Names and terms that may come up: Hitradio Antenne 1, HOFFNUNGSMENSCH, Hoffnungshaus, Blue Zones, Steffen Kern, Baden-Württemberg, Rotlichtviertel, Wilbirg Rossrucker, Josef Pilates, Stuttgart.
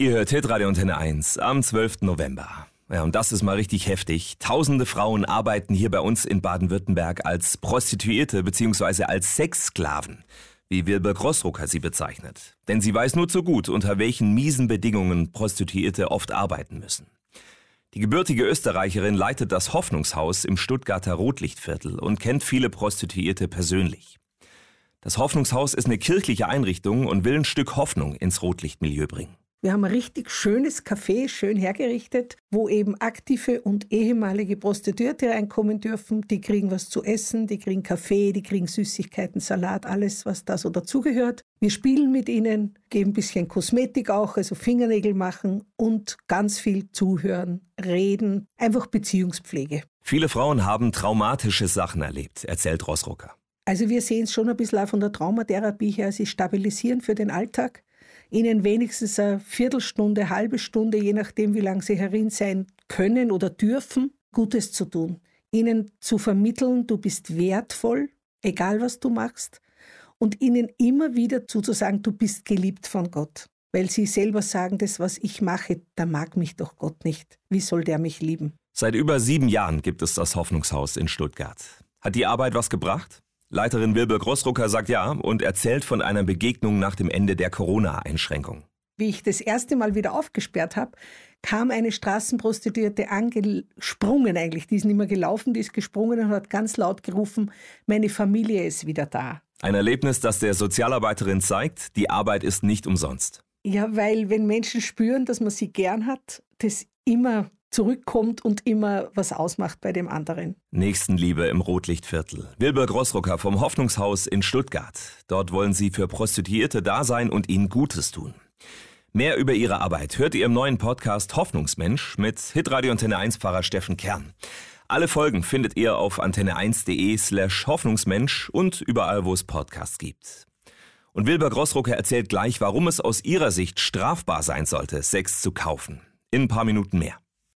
Ihr hört Hitradio Antenne 1 am 12. November. Ja, und das ist mal richtig heftig. Tausende Frauen arbeiten hier bei uns in Baden-Württemberg als Prostituierte bzw. als Sexsklaven, wie Wilbirg Rossrucker sie bezeichnet. Denn sie weiß nur zu gut, unter welchen miesen Bedingungen Prostituierte oft arbeiten müssen. Die gebürtige Österreicherin leitet das Hoffnungshaus im Stuttgarter Rotlichtviertel und kennt viele Prostituierte persönlich. Das Hoffnungshaus ist eine kirchliche Einrichtung und will ein Stück Hoffnung ins Rotlichtmilieu bringen. Wir haben ein richtig schönes Café, schön hergerichtet, wo eben aktive und ehemalige Prostituierte reinkommen dürfen. Die kriegen was zu essen, die kriegen Kaffee, die kriegen Süßigkeiten, Salat, alles, was da so dazugehört. Wir spielen mit ihnen, geben ein bisschen Kosmetik auch, also Fingernägel machen und ganz viel zuhören, reden, einfach Beziehungspflege. Viele Frauen haben traumatische Sachen erlebt, erzählt Rossrucker. Also wir sehen es schon ein bisschen auch von der Traumatherapie her, sie stabilisieren für den Alltag. Ihnen wenigstens eine Viertelstunde, halbe Stunde, je nachdem, wie lange sie herin sein können oder dürfen, Gutes zu tun. Ihnen zu vermitteln, du bist wertvoll, egal was du machst. Und ihnen immer wieder zuzusagen, du bist geliebt von Gott. Weil sie selber sagen, das, was ich mache, da mag mich doch Gott nicht. Wie soll der mich lieben? Seit über 7 Jahren gibt es das Hoffnungshaus in Stuttgart. Hat die Arbeit was gebracht? Leiterin Wilbirg Rossrucker sagt ja und erzählt von einer Begegnung nach dem Ende der Corona-Einschränkung. Wie ich das erste Mal wieder aufgesperrt habe, kam eine Straßenprostituierte angesprungen eigentlich. Die ist nicht mehr gelaufen, die ist gesprungen und hat ganz laut gerufen, meine Familie ist wieder da. Ein Erlebnis, das der Sozialarbeiterin zeigt, die Arbeit ist nicht umsonst. Ja, weil wenn Menschen spüren, dass man sie gern hat, das immer zurückkommt und immer was ausmacht bei dem anderen. Nächstenliebe im Rotlichtviertel. Wilbirg Rossrucker vom Hoffnungshaus in Stuttgart. Dort wollen sie für Prostituierte da sein und ihnen Gutes tun. Mehr über ihre Arbeit hört ihr im neuen Podcast Hoffnungsmensch mit Hitradio Antenne 1-Pfarrer Steffen Kern. Alle Folgen findet ihr auf antenne1.de/Hoffnungsmensch und überall, wo es Podcasts gibt. Und Wilbirg Rossrucker erzählt gleich, warum es aus ihrer Sicht strafbar sein sollte, Sex zu kaufen. In ein paar Minuten mehr.